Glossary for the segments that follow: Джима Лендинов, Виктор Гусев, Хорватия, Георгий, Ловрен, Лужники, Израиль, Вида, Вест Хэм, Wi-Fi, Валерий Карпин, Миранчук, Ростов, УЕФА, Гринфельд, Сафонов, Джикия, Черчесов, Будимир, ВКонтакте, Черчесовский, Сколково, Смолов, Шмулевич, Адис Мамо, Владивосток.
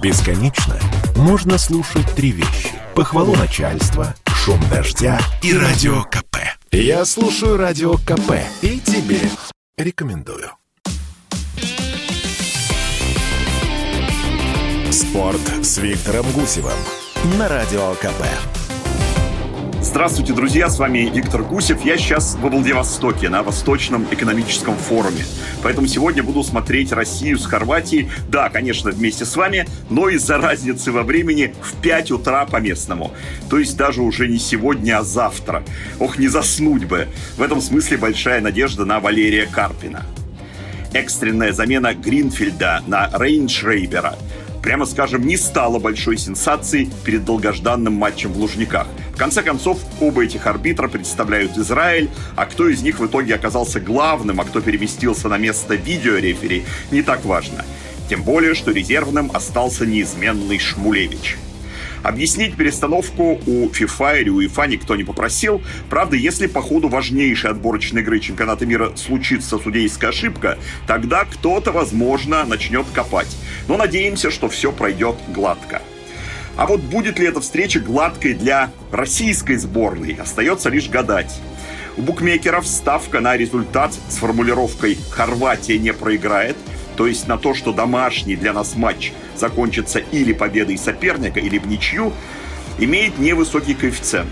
Бесконечно можно слушать три вещи: похвалу начальства, шум дождя и радио КП. Я слушаю радио КП и тебе рекомендую. Спорт с Виктором Гусевым на радио КП. Здравствуйте, друзья, с вами Виктор Гусев. Я сейчас во Владивостоке, на Восточном экономическом форуме. Поэтому сегодня буду смотреть Россию с Хорватией, да, конечно, вместе с вами, но из-за разницы во времени в 5 утра по местному. То есть даже уже не сегодня, а завтра. Ох, не заснуть бы. В этом смысле большая надежда на Валерия Карпина. Экстренная замена Гринфельда на Рейншрейбера, прямо скажем, не стало большой сенсацией перед долгожданным матчем в Лужниках. В конце концов, оба этих арбитра представляют Израиль, а кто из них в итоге оказался главным, а кто переместился на место видеорефери, не так важно. Тем более, что резервным остался неизменный Шмулевич. Объяснить перестановку у ФИФА или у УЕФА никто не попросил. Правда, если по ходу важнейшей отборочной игры чемпионата мира случится судейская ошибка, тогда кто-то, возможно, начнет копать. Но надеемся, что все пройдет гладко. А вот будет ли эта встреча гладкой для российской сборной, остается лишь гадать. У букмекеров ставка на результат с формулировкой «Хорватия не проиграет», то есть на то, что домашний для нас матч закончится или победой соперника, или в ничью, имеет невысокий коэффициент.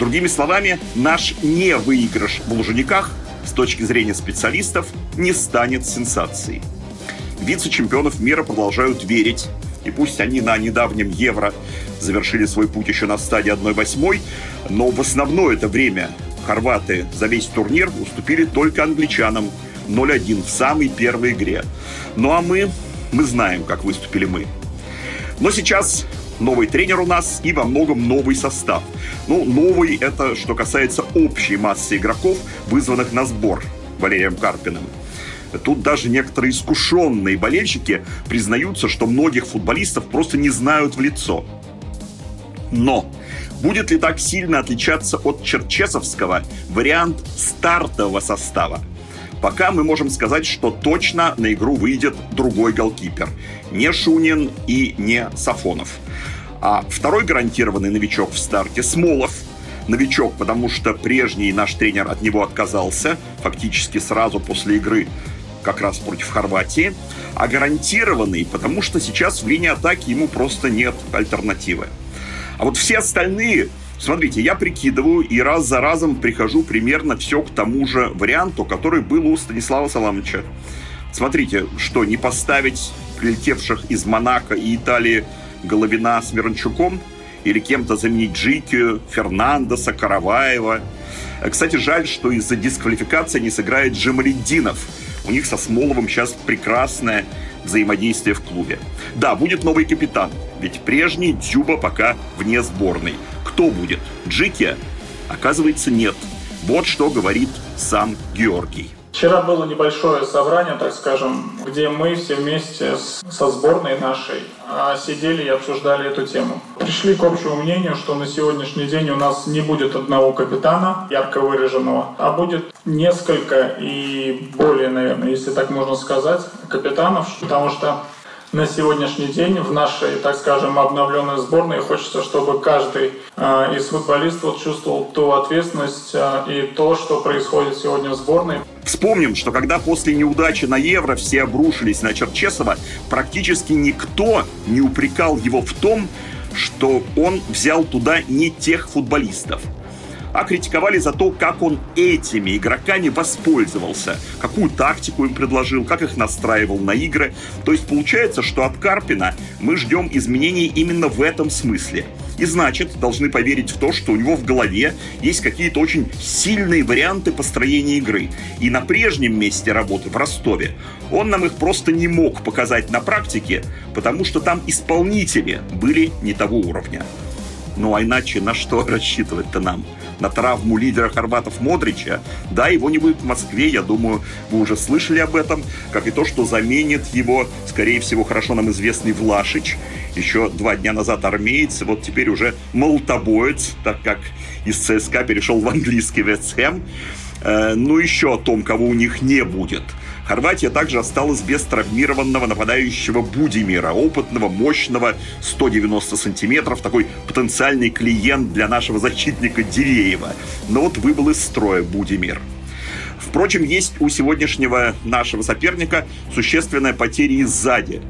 Другими словами, наш невыигрыш в Лужниках с точки зрения специалистов не станет сенсацией. Вице-чемпионов мира продолжают верить. И пусть они на недавнем Евро завершили свой путь еще на стадии 1/8, но в основное это время хорваты за весь турнир уступили только англичанам 0-1 в самой первой игре. Ну а мы знаем, как выступили мы. Но сейчас новый тренер у нас и во многом новый состав. Ну, новый — это что касается общей массы игроков, вызванных на сбор Валерием Карпиным. Тут даже некоторые искушенные болельщики признаются, что многих футболистов просто не знают в лицо. Но будет ли так сильно отличаться от черчесовского вариант стартового состава? Пока мы можем сказать, что точно на игру выйдет другой голкипер. Не Шунин и не Сафонов. А второй гарантированный новичок в старте — Смолов. Новичок, потому что прежний наш тренер от него отказался, фактически сразу после игры как раз против Хорватии. А гарантированный, потому что сейчас в линии атаки ему просто нет альтернативы. А вот все остальные... Смотрите, я прикидываю и раз за разом прихожу примерно все к тому же варианту, который был у Станислава Саламовича. Смотрите, что не поставить прилетевших из Монако и Италии Головина с Миранчуком или кем-то заменить Джикию, Фернандеса, Караваева. Кстати, жаль, что из-за дисквалификации не сыграет Джима Лендинов. У них со Смоловым сейчас прекрасное взаимодействие в клубе. Да, будет новый капитан, ведь прежний Дзюба пока вне сборной. Кто будет? Джикия? Оказывается, нет. Вот что говорит сам Георгий. Вчера было небольшое собрание, так скажем, где мы все вместе со сборной нашей сидели и обсуждали эту тему. Пришли к общему мнению, что на сегодняшний день у нас не будет одного капитана, ярко выраженного, а будет несколько и более, наверное, если так можно сказать, капитанов, потому что на сегодняшний день в нашей, так скажем, обновленной сборной хочется, чтобы каждый из футболистов чувствовал ту ответственность и то, что происходит сегодня в сборной. Вспомним, что когда после неудачи на Евро все обрушились на Черчесова, практически никто не упрекал его в том, что он взял туда не тех футболистов, а критиковали за то, как он этими игроками воспользовался, какую тактику им предложил, как их настраивал на игры. То есть получается, что от Карпина мы ждем изменений именно в этом смысле. И значит, должны поверить в то, что у него в голове есть какие-то очень сильные варианты построения игры. И на прежнем месте работы, в Ростове, он нам их просто не мог показать на практике, потому что там исполнители были не того уровня. Ну а иначе на что рассчитывать-то нам? На травму лидера хорватов Модрича? Да, его не будет в Москве, я думаю, вы уже слышали об этом. Как и то, что заменит его, скорее всего, хорошо нам известный Влашич. Еще 2 дня назад армеец, вот теперь уже молотобоец, так как из ЦСКА перешел в английский Вест Хэм. Ну еще о том, кого у них не будет. Хорватия также осталась без травмированного нападающего Будимира, опытного, мощного, 190 сантиметров, такой потенциальный клиент для нашего защитника Дивеева. Но вот выбыл из строя Будимир. Впрочем, есть у сегодняшнего нашего соперника существенная потеря и сзади.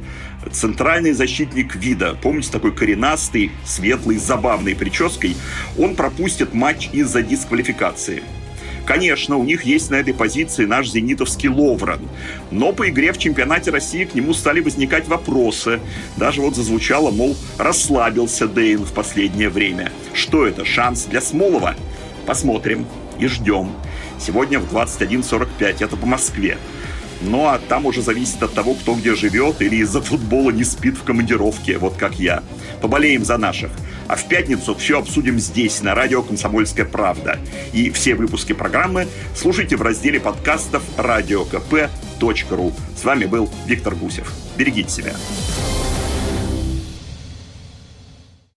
Центральный защитник Вида, помните, такой коренастый, светлый, забавной прической, он пропустит матч из-за дисквалификации. Конечно, у них есть на этой позиции наш зенитовский Ловрен, но по игре в чемпионате России к нему стали возникать вопросы. Даже вот зазвучало, мол, расслабился Дейн в последнее время. Что это, шанс для Смолова? Посмотрим и ждем. Сегодня в 21:45, это по Москве. Ну, а там уже зависит от того, кто где живет или из-за футбола не спит в командировке, вот как я. Поболеем за наших. А в пятницу все обсудим здесь, на радио «Комсомольская правда». И все выпуски программы слушайте в разделе подкастов «Радио КП.ру». С вами был Виктор Гусев. Берегите себя.